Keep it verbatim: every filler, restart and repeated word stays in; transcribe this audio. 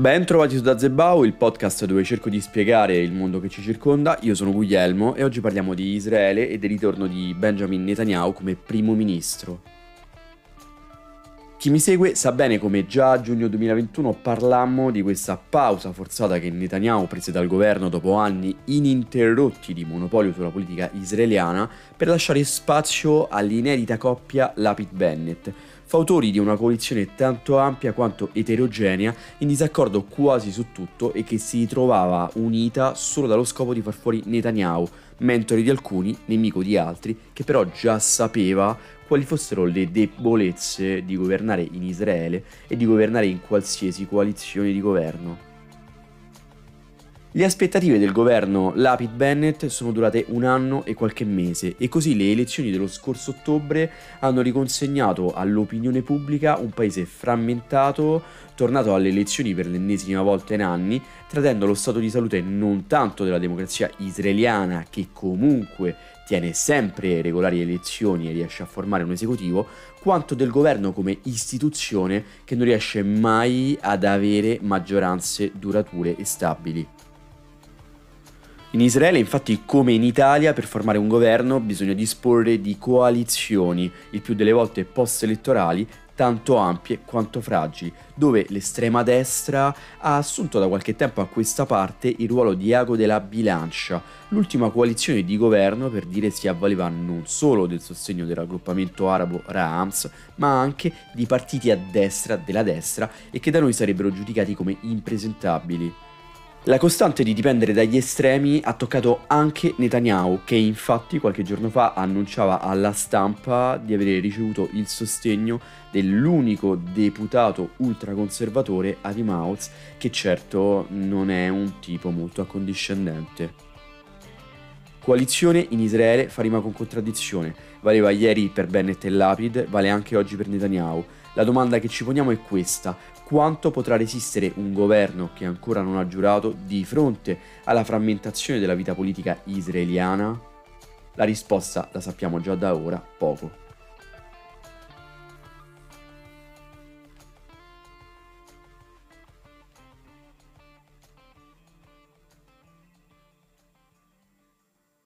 Ben trovati su Da Zebau, il podcast dove cerco di spiegare il mondo che ci circonda. Io sono Guglielmo e oggi parliamo di Israele e del ritorno di Benjamin Netanyahu come primo ministro. Chi mi segue sa bene come già a giugno duemilaventuno parlammo di questa pausa forzata che Netanyahu prese dal governo dopo anni ininterrotti di monopolio sulla politica israeliana per lasciare spazio all'inedita coppia Lapid Bennett, fautori di una coalizione tanto ampia quanto eterogenea, in disaccordo quasi su tutto e che si trovava unita solo dallo scopo di far fuori Netanyahu, mentore di alcuni, nemico di altri, che però già sapeva quali fossero le debolezze di governare in Israele e di governare in qualsiasi coalizione di governo. Le aspettative del governo Lapid Bennett sono durate un anno e qualche mese e così le elezioni dello scorso ottobre hanno riconsegnato all'opinione pubblica un paese frammentato, tornato alle elezioni per l'ennesima volta in anni, tradendo lo stato di salute non tanto della democrazia israeliana, che comunque tiene sempre regolari elezioni e riesce a formare un esecutivo, quanto del governo come istituzione che non riesce mai ad avere maggioranze durature e stabili. In Israele, infatti, come in Italia, per formare un governo bisogna disporre di coalizioni, il più delle volte post-elettorali, tanto ampie quanto fragili, dove l'estrema destra ha assunto da qualche tempo a questa parte il ruolo di ago della bilancia. L'ultima coalizione di governo, per dire, si avvaleva non solo del sostegno dell'aggruppamento arabo Rams, ma anche di partiti a destra della destra e che da noi sarebbero giudicati come impresentabili. La costante di dipendere dagli estremi ha toccato anche Netanyahu, che infatti qualche giorno fa annunciava alla stampa di avere ricevuto il sostegno dell'unico deputato ultraconservatore, Adimaus, che certo non è un tipo molto accondiscendente. Coalizione in Israele fa rima con contraddizione, valeva ieri per Bennett e Lapid, vale anche oggi per Netanyahu. La domanda che ci poniamo è questa: quanto potrà resistere un governo che ancora non ha giurato di fronte alla frammentazione della vita politica israeliana? La risposta la sappiamo già da ora, poco.